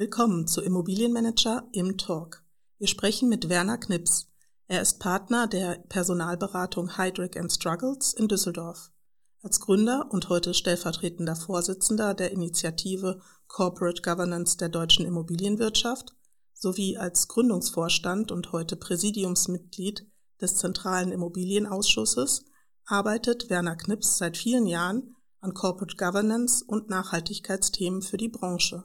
Willkommen zu Immobilienmanager im Talk. Wir sprechen mit Werner Knips. Er ist Partner der Personalberatung Heidrick & Struggles in Düsseldorf. Als Gründer und heute stellvertretender Vorsitzender der Initiative Corporate Governance der deutschen Immobilienwirtschaft sowie als Gründungsvorstand und heute Präsidiumsmitglied des Zentralen Immobilienausschusses arbeitet Werner Knips seit vielen Jahren an Corporate Governance und Nachhaltigkeitsthemen für die Branche.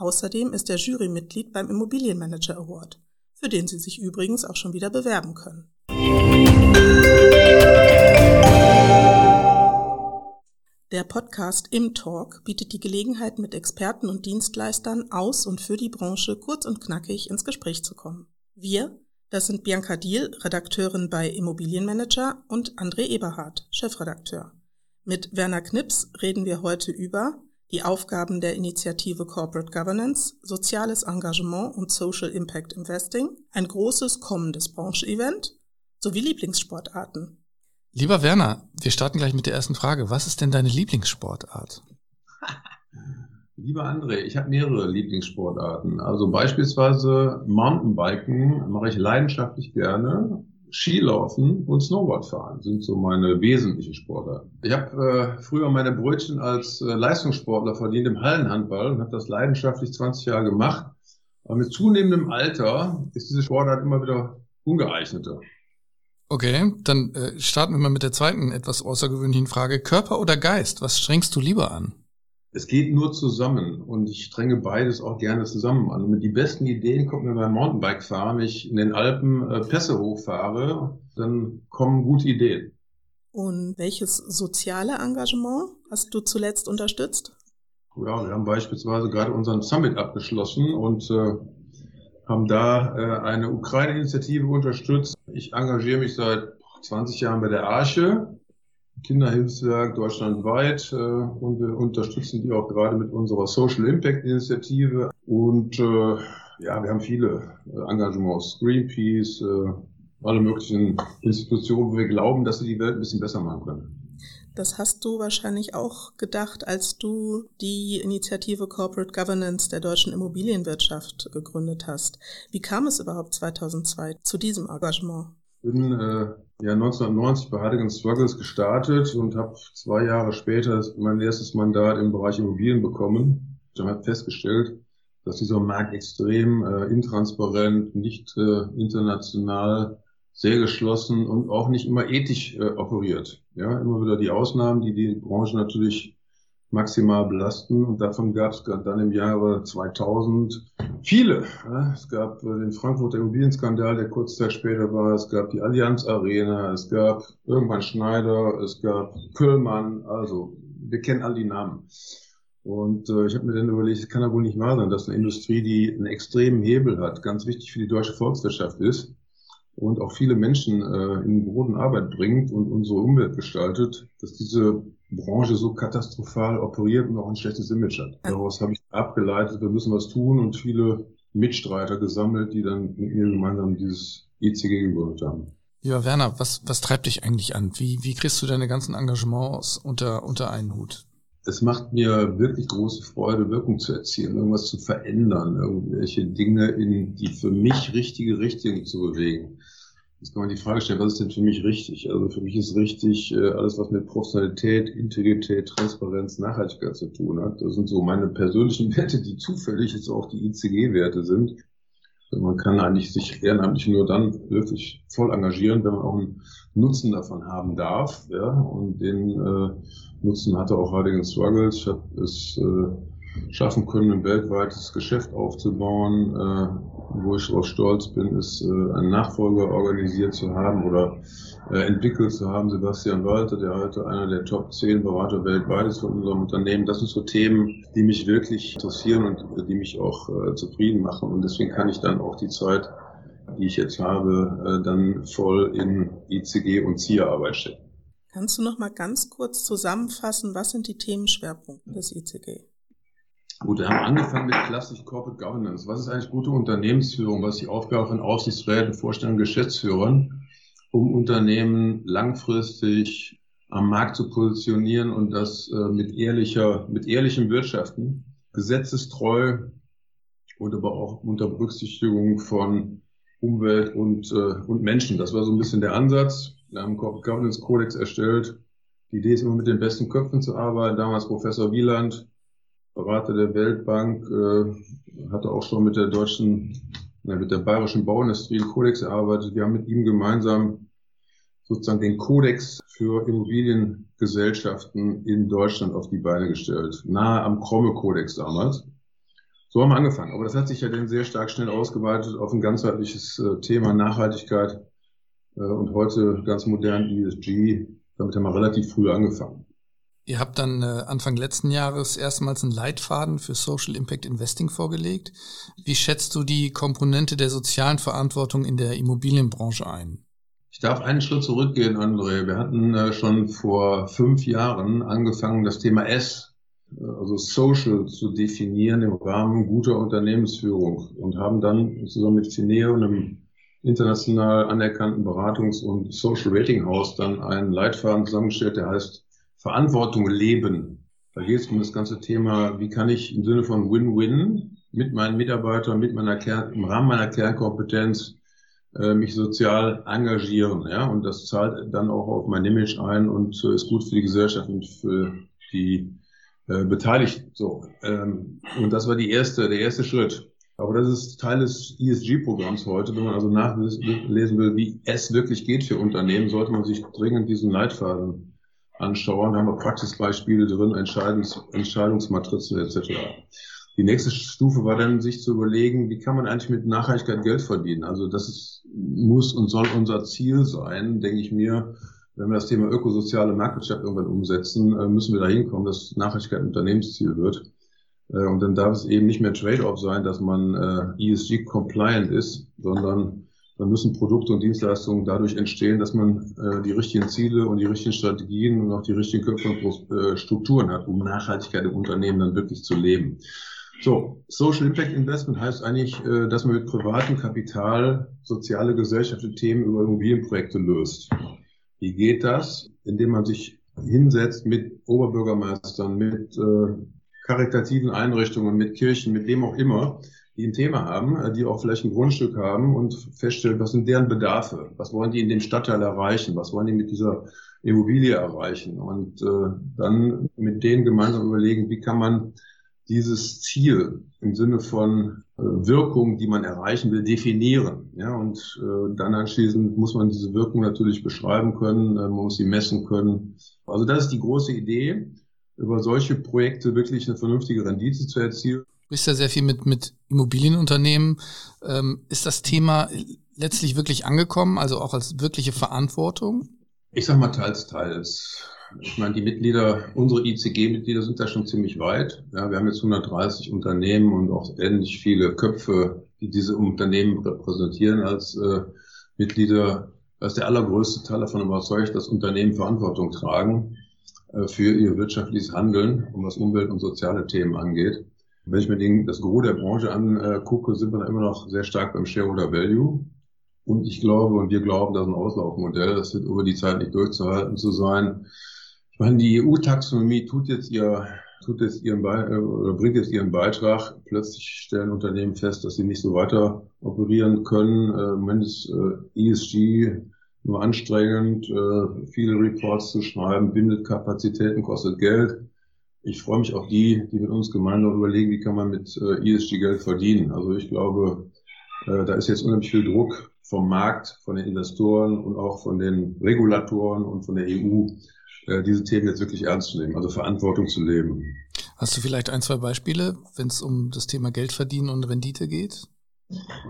Außerdem ist er Jurymitglied beim Immobilienmanager Award, für den Sie sich übrigens auch schon wieder bewerben können. Der Podcast Im Talk bietet die Gelegenheit, mit Experten und Dienstleistern aus und für die Branche kurz und knackig ins Gespräch zu kommen. Wir, das sind Bianca Diehl, Redakteurin bei Immobilienmanager, und André Eberhardt, Chefredakteur. Mit Werner Knips reden wir heute über die Aufgaben der Initiative Corporate Governance, soziales Engagement und Social Impact Investing, ein großes kommendes Branche-Event sowie Lieblingssportarten. Lieber Werner, wir starten gleich mit der ersten Frage. Was ist denn deine Lieblingssportart? Lieber André, ich habe mehrere Lieblingssportarten. Also beispielsweise Mountainbiken mache ich leidenschaftlich gerne. Skilaufen und Snowboardfahren sind so meine wesentlichen Sportarten. Ich habe früher meine Brötchen als Leistungssportler verdient im Hallenhandball und habe das leidenschaftlich 20 Jahre gemacht. Aber mit zunehmendem Alter ist diese Sportart immer wieder ungeeigneter. Okay, dann starten wir mal mit der zweiten etwas außergewöhnlichen Frage. Körper oder Geist, was strengst du lieber an? Es geht nur zusammen und ich strenge beides auch gerne zusammen an. Mit die besten Ideen kommt mir beim Mountainbike-Fahren, wenn ich in den Alpen Pässe hochfahre, dann kommen gute Ideen. Und welches soziale Engagement hast du zuletzt unterstützt? Ja, wir haben beispielsweise gerade unseren Summit abgeschlossen und haben da eine Ukraine-Initiative unterstützt. Ich engagiere mich seit 20 Jahren bei der Arche. Kinderhilfswerk deutschlandweit und wir unterstützen die auch gerade mit unserer Social Impact Initiative. Und ja, wir haben viele Engagements, Greenpeace, alle möglichen Institutionen, wo wir glauben, dass sie die Welt ein bisschen besser machen können. Das hast du wahrscheinlich auch gedacht, als du die Initiative Corporate Governance der deutschen Immobilienwirtschaft gegründet hast. Wie kam es überhaupt 2002 zu diesem Engagement? Ich bin 1990 bei Heidrick & Struggles gestartet und habe 2 Jahre später mein erstes Mandat im Bereich Immobilien bekommen. Ich habe festgestellt, dass dieser Markt extrem intransparent, nicht international, sehr geschlossen und auch nicht immer ethisch operiert. Ja, immer wieder die Ausnahmen, die Branche natürlich maximal belasten. Und davon gab es dann im Jahre 2000 viele. Es gab den Frankfurter Immobilienskandal, der kurz Zeit später war. Es gab die Allianz-Arena. Es gab irgendwann Schneider. Es gab Köllmann. Also, wir kennen all die Namen. Und ich habe mir dann überlegt, es kann ja wohl nicht wahr sein, dass eine Industrie, die einen extremen Hebel hat, ganz wichtig für die deutsche Volkswirtschaft ist und auch viele Menschen in Brot und Arbeit bringt und unsere Umwelt gestaltet, dass diese Branche so katastrophal operiert und auch ein schlechtes Image hat. Daraus habe ich abgeleitet, wir müssen was tun und viele Mitstreiter gesammelt, die dann mit mir gemeinsam dieses ECG gegründet haben. Ja, Werner, was treibt dich eigentlich an? Wie kriegst du deine ganzen Engagements unter einen Hut? Es macht mir wirklich große Freude, Wirkung zu erzielen, irgendwas zu verändern, irgendwelche Dinge in die für mich richtige Richtung zu bewegen. Jetzt kann man die Frage stellen, was ist denn für mich richtig? Also für mich ist richtig alles, was mit Professionalität, Integrität, Transparenz, Nachhaltigkeit zu tun hat. Das sind so meine persönlichen Werte, die zufällig jetzt auch die ICG-Werte sind. Also man kann eigentlich sich ehrenamtlich nur dann wirklich voll engagieren, wenn man auch einen Nutzen davon haben darf. Ja? Und den Nutzen hatte auch Heidrick & Struggles. Ich habe es schaffen können, ein weltweites Geschäft aufzubauen, wo ich darauf stolz bin, ist einen Nachfolger organisiert zu haben oder entwickelt zu haben, Sebastian Walter, der heute einer der Top 10 Berater weltweit ist von unserem Unternehmen. Das sind so Themen, die mich wirklich interessieren und die mich auch zufrieden machen. Und deswegen kann ich dann auch die Zeit, die ich jetzt habe, dann voll in ICG und ZIA-Arbeit stecken. Kannst du noch mal ganz kurz zusammenfassen, was sind die Themenschwerpunkte des ICG? Gut, wir haben angefangen mit klassisch Corporate Governance. Was ist eigentlich gute Unternehmensführung? Was ist die Aufgabe von Aufsichtsräten, Vorständen, Geschäftsführern, um Unternehmen langfristig am Markt zu positionieren und das mit ehrlichem Wirtschaften, gesetzestreu und aber auch unter Berücksichtigung von Umwelt und Menschen. Das war so ein bisschen der Ansatz. Wir haben einen Corporate Governance Kodex erstellt. Die Idee ist immer, mit den besten Köpfen zu arbeiten. Damals Professor Wieland, Berater der Weltbank, hatte auch schon mit der bayerischen Bauindustrie einen Kodex erarbeitet. Wir haben mit ihm gemeinsam sozusagen den Kodex für Immobiliengesellschaften in Deutschland auf die Beine gestellt. Nahe am Kromme-Kodex damals. So haben wir angefangen. Aber das hat sich ja dann sehr stark schnell ausgeweitet auf ein ganzheitliches Thema Nachhaltigkeit und heute ganz modern ESG. Damit haben wir relativ früh angefangen. Ihr habt dann Anfang letzten Jahres erstmals einen Leitfaden für Social Impact Investing vorgelegt. Wie schätzt du die Komponente der sozialen Verantwortung in der Immobilienbranche ein? Ich darf einen Schritt zurückgehen, André. Wir hatten schon vor 5 Jahren angefangen, das Thema S, also Social, zu definieren im Rahmen guter Unternehmensführung und haben dann zusammen mit Cineo, einem international anerkannten Beratungs- und Social Rating House, dann einen Leitfaden zusammengestellt, der heißt Verantwortung leben. Da geht es um das ganze Thema, wie kann ich im Sinne von Win-Win mit meinen Mitarbeitern, im Rahmen meiner Kernkompetenz mich sozial engagieren, ja, und das zahlt dann auch auf mein Image ein und ist gut für die Gesellschaft und für die Beteiligten. So, und das war der erste Schritt. Aber das ist Teil des ESG-Programms heute. Wenn man also nachlesen will, wie es wirklich geht für Unternehmen, sollte man sich dringend diesen Leitfaden anschauen. Da haben wir Praxisbeispiele drin, Entscheidungsmatrizen etc. Die nächste Stufe war dann, sich zu überlegen, wie kann man eigentlich mit Nachhaltigkeit Geld verdienen? Also das muss und soll unser Ziel sein, denke ich mir. Wenn wir das Thema ökosoziale Marktwirtschaft irgendwann umsetzen, müssen wir da hinkommen, dass Nachhaltigkeit ein Unternehmensziel wird. Und dann darf es eben nicht mehr Trade-off sein, dass man ESG-compliant ist, sondern dann müssen Produkte und Dienstleistungen dadurch entstehen, dass man die richtigen Ziele und die richtigen Strategien und auch die richtigen Köpfe und Strukturen hat, um Nachhaltigkeit im Unternehmen dann wirklich zu leben. So, Social Impact Investment heißt eigentlich, dass man mit privatem Kapital soziale gesellschaftliche Themen über Immobilienprojekte löst. Wie geht das? Indem man sich hinsetzt mit Oberbürgermeistern, mit karitativen Einrichtungen, mit Kirchen, mit wem auch immer, die ein Thema haben, die auch vielleicht ein Grundstück haben und feststellt, was sind deren Bedarfe? Was wollen die in dem Stadtteil erreichen? Was wollen die mit dieser Immobilie erreichen? Und dann mit denen gemeinsam überlegen, wie kann man dieses Ziel im Sinne von Wirkung, die man erreichen will, definieren. Ja, und dann anschließend muss man diese Wirkung natürlich beschreiben können, man muss sie messen können. Also das ist die große Idee, über solche Projekte wirklich eine vernünftige Rendite zu erzielen. Du bist ja sehr viel mit Immobilienunternehmen. Ist das Thema letztlich wirklich angekommen, also auch als wirkliche Verantwortung? Ich sag mal teils, teils. Ich meine, die Mitglieder, unsere ICG-Mitglieder sind da schon ziemlich weit. Ja, wir haben jetzt 130 Unternehmen und auch ähnlich viele Köpfe, die diese Unternehmen repräsentieren als Mitglieder. Da ist der allergrößte Teil davon überzeugt, dass Unternehmen Verantwortung tragen für ihr wirtschaftliches Handeln, was Umwelt- und soziale Themen angeht. Wenn ich mir das Gros der Branche angucke, sind wir da immer noch sehr stark beim Shareholder Value. Und wir glauben, das ist ein Auslaufmodell. Das wird über die Zeit nicht durchzuhalten zu sein. Ich meine, die EU-Taxonomie bringt jetzt ihren Beitrag. Plötzlich stellen Unternehmen fest, dass sie nicht so weiter operieren können. Im Moment ist ESG nur anstrengend, viele Reports zu schreiben, bindet Kapazitäten, kostet Geld. Ich freue mich auf die mit uns gemeinsam überlegen, wie kann man mit ESG Geld verdienen. Also ich glaube, da ist jetzt unheimlich viel Druck vom Markt, von den Investoren und auch von den Regulatoren und von der EU, diese Themen jetzt wirklich ernst zu nehmen, also Verantwortung zu leben. Hast du vielleicht 1, 2 Beispiele, wenn es um das Thema Geldverdienen und Rendite geht?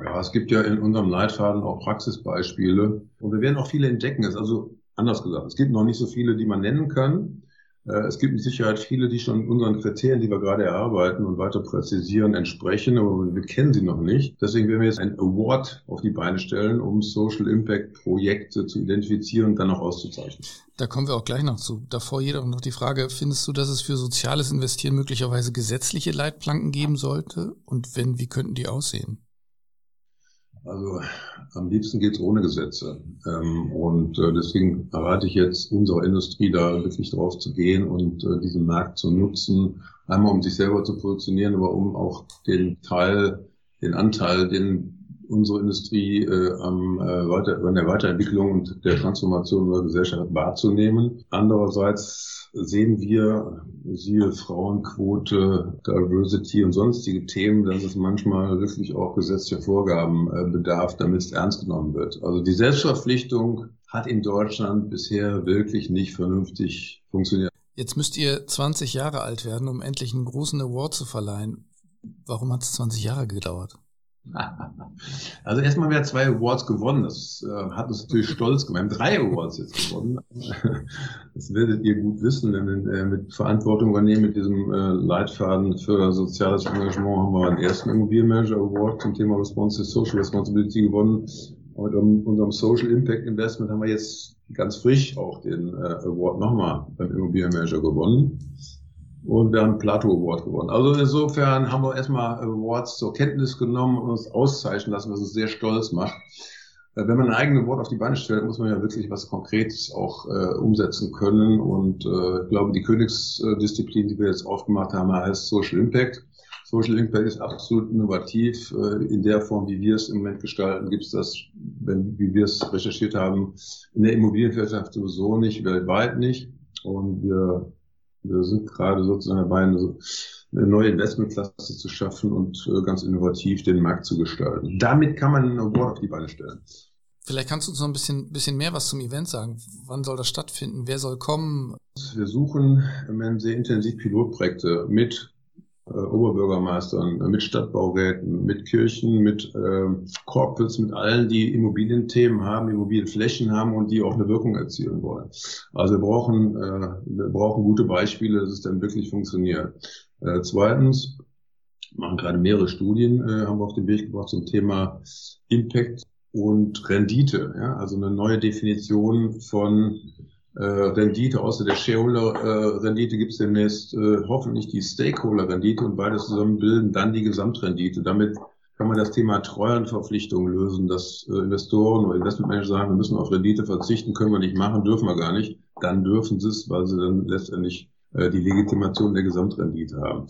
Ja, es gibt ja in unserem Leitfaden auch Praxisbeispiele und wir werden auch viele entdecken. Also anders gesagt, es gibt noch nicht so viele, die man nennen kann. Es gibt mit Sicherheit viele, die schon unseren Kriterien, die wir gerade erarbeiten und weiter präzisieren, entsprechen, aber wir kennen sie noch nicht. Deswegen werden wir jetzt einen Award auf die Beine stellen, um Social Impact Projekte zu identifizieren und dann auch auszuzeichnen. Da kommen wir auch gleich noch zu. Davor jedoch noch die Frage, findest du, dass es für soziales Investieren möglicherweise gesetzliche Leitplanken geben sollte? Und wenn, wie könnten die aussehen? Also am liebsten geht's ohne Gesetze und deswegen rate ich jetzt unserer Industrie da wirklich drauf zu gehen und diesen Markt zu nutzen, einmal um sich selber zu positionieren, aber um auch den Teil den Anteil, den unsere Industrie an der Weiterentwicklung und der Transformation unserer Gesellschaft wahrzunehmen. Andererseits sehen wir, siehe Frauenquote, Diversity und sonstige Themen, dass es manchmal wirklich auch gesetzliche Vorgaben bedarf, damit es ernst genommen wird. Also die Selbstverpflichtung hat in Deutschland bisher wirklich nicht vernünftig funktioniert. Jetzt müsst ihr 20 Jahre alt werden, um endlich einen großen Award zu verleihen. Warum hat es 20 Jahre gedauert? Also erstmal haben wir 2 Awards gewonnen. Das hat uns natürlich stolz gemacht. Wir haben 3 Awards jetzt gewonnen. Das werdet ihr gut wissen, wenn wir mit Verantwortung übernehmen. Mit diesem Leitfaden für soziales Engagement haben wir den ersten Immobilienmanager Award zum Thema Social Responsibility gewonnen. Und mit unserem Social Impact Investment haben wir jetzt ganz frisch auch den Award nochmal beim Immobilienmanager gewonnen. Und wir haben einen Plato Award gewonnen. Also insofern haben wir erstmal Awards zur Kenntnis genommen und uns auszeichnen lassen, was uns sehr stolz macht. Wenn man einen eigenen Award auf die Beine stellt, muss man ja wirklich was Konkretes auch umsetzen können. Und ich glaube, die Königsdisziplin, die wir jetzt aufgemacht haben, heißt Social Impact. Social Impact ist absolut innovativ. In der Form, wie wir es im Moment gestalten, gibt es das, wie wir es recherchiert haben, in der Immobilienwirtschaft sowieso nicht, weltweit nicht. Und wir sind gerade sozusagen dabei, eine neue Investmentklasse zu schaffen und ganz innovativ den Markt zu gestalten. Damit kann man einen Award auf die Beine stellen. Vielleicht kannst du uns noch ein bisschen mehr was zum Event sagen. Wann soll das stattfinden? Wer soll kommen? Wir suchen im Moment sehr intensiv Pilotprojekte mit Oberbürgermeistern, mit Stadtbauräten, mit Kirchen, mit Corporates, mit allen, die Immobilienthemen haben, Immobilienflächen haben und die auch eine Wirkung erzielen wollen. Also wir brauchen gute Beispiele, dass es dann wirklich funktioniert. Zweitens, wir machen gerade mehrere Studien, haben wir auf den Weg gebracht zum Thema Impact und Rendite. Ja? Also eine neue Definition von Rendite, außer der Shareholder-Rendite gibt es demnächst hoffentlich die Stakeholder-Rendite und beides zusammen bilden dann die Gesamtrendite. Damit kann man das Thema Treuhandverpflichtungen lösen, dass Investoren oder Investmentmanager sagen, wir müssen auf Rendite verzichten, können wir nicht machen, dürfen wir gar nicht. Dann dürfen sie es, weil sie dann letztendlich die Legitimation der Gesamtrendite haben.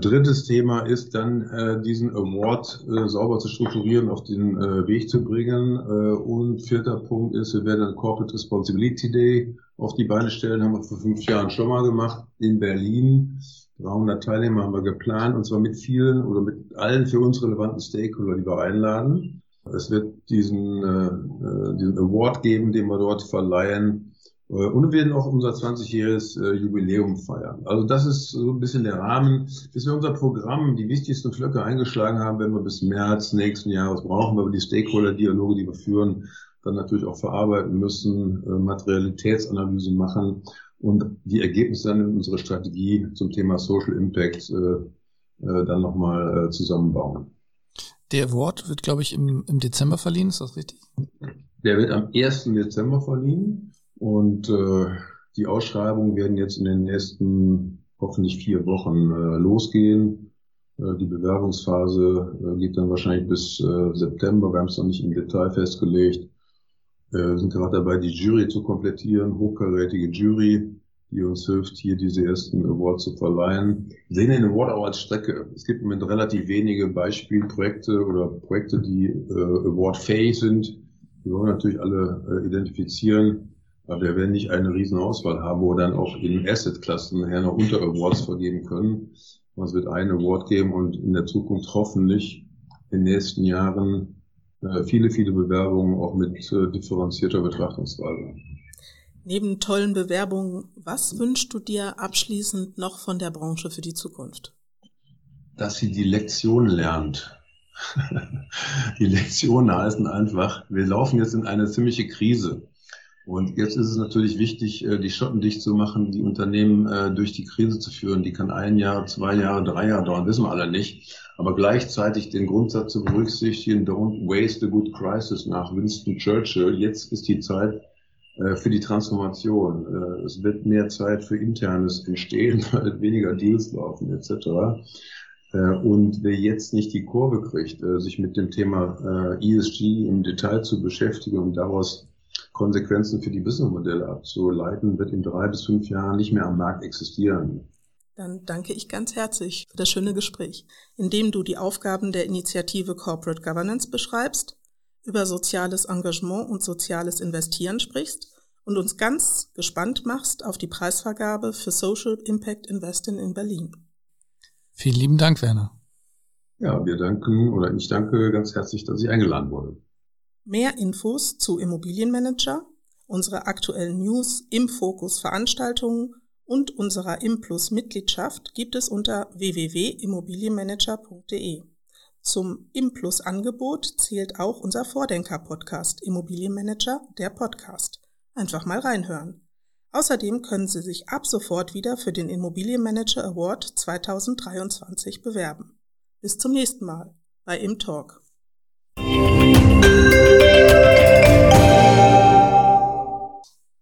Drittes Thema ist dann, diesen Award sauber zu strukturieren, auf den Weg zu bringen. Und vierter Punkt ist, wir werden den Corporate Responsibility Day auf die Beine stellen. Haben wir vor 5 Jahren schon mal gemacht in Berlin. 300 Teilnehmer haben wir geplant, und zwar mit vielen oder mit allen für uns relevanten Stakeholder, die wir einladen. Es wird diesen Award geben, den wir dort verleihen. Und wir werden auch unser 20-jähriges Jubiläum feiern. Also das ist so ein bisschen der Rahmen, bis wir unser Programm, die wichtigsten Pflöcke eingeschlagen haben, wenn wir bis März nächsten Jahres brauchen, weil wir die Stakeholder-Dialoge, die wir führen, dann natürlich auch verarbeiten müssen, Materialitätsanalysen machen und die Ergebnisse dann in unsere Strategie zum Thema Social Impact dann nochmal zusammenbauen. Der Award wird, glaube ich, im Dezember verliehen, ist das richtig? Der wird am 1. Dezember verliehen. Und die Ausschreibungen werden jetzt in den nächsten hoffentlich 4 Wochen losgehen. Die Bewerbungsphase geht dann wahrscheinlich bis September. Wir haben es noch nicht im Detail festgelegt. Wir sind gerade dabei, die Jury zu komplettieren, hochkarätige Jury, die uns hilft, hier diese ersten Awards zu verleihen. Wir sehen den Award auch als Strecke. Es gibt im Moment relativ wenige Beispielprojekte oder Projekte, die awardfähig sind. Die wollen wir natürlich alle identifizieren. Aber wir werden nicht eine riesen Auswahl haben, wo dann auch in Assetklassen nachher noch Unter-Awards vergeben können. Es wird einen Award geben und in der Zukunft hoffentlich in den nächsten Jahren viele, viele Bewerbungen auch mit differenzierter Betrachtungsweise. Neben tollen Bewerbungen, was wünschst du dir abschließend noch von der Branche für die Zukunft? Dass sie die Lektion lernt. Die Lektionen heißen einfach, wir laufen jetzt in eine ziemliche Krise. Und jetzt ist es natürlich wichtig, die Schotten dicht zu machen, die Unternehmen durch die Krise zu führen. Die kann 1 Jahr, 2 Jahre, 3 Jahre dauern, wissen wir alle nicht. Aber gleichzeitig den Grundsatz zu berücksichtigen, don't waste a good crisis nach Winston Churchill. Jetzt ist die Zeit für die Transformation. Es wird mehr Zeit für Internes entstehen, weil weniger Deals laufen etc. Und wer jetzt nicht die Kurve kriegt, sich mit dem Thema ESG im Detail zu beschäftigen und daraus Konsequenzen für die Businessmodelle abzuleiten, wird in 3 bis 5 Jahren nicht mehr am Markt existieren. Dann danke ich ganz herzlich für das schöne Gespräch, in dem du die Aufgaben der Initiative Corporate Governance beschreibst, über soziales Engagement und soziales Investieren sprichst und uns ganz gespannt machst auf die Preisvergabe für Social Impact Investing in Berlin. Vielen lieben Dank, Werner. Ja, ich danke ganz herzlich, dass ich eingeladen wurde. Mehr Infos zu Immobilienmanager, unsere aktuellen News, im Fokus Veranstaltungen und unserer Implus-Mitgliedschaft gibt es unter www.immobilienmanager.de. Zum Implus-Angebot zählt auch unser Vordenker-Podcast Immobilienmanager, der Podcast. Einfach mal reinhören. Außerdem können Sie sich ab sofort wieder für den Immobilienmanager Award 2023 bewerben. Bis zum nächsten Mal bei ImTalk.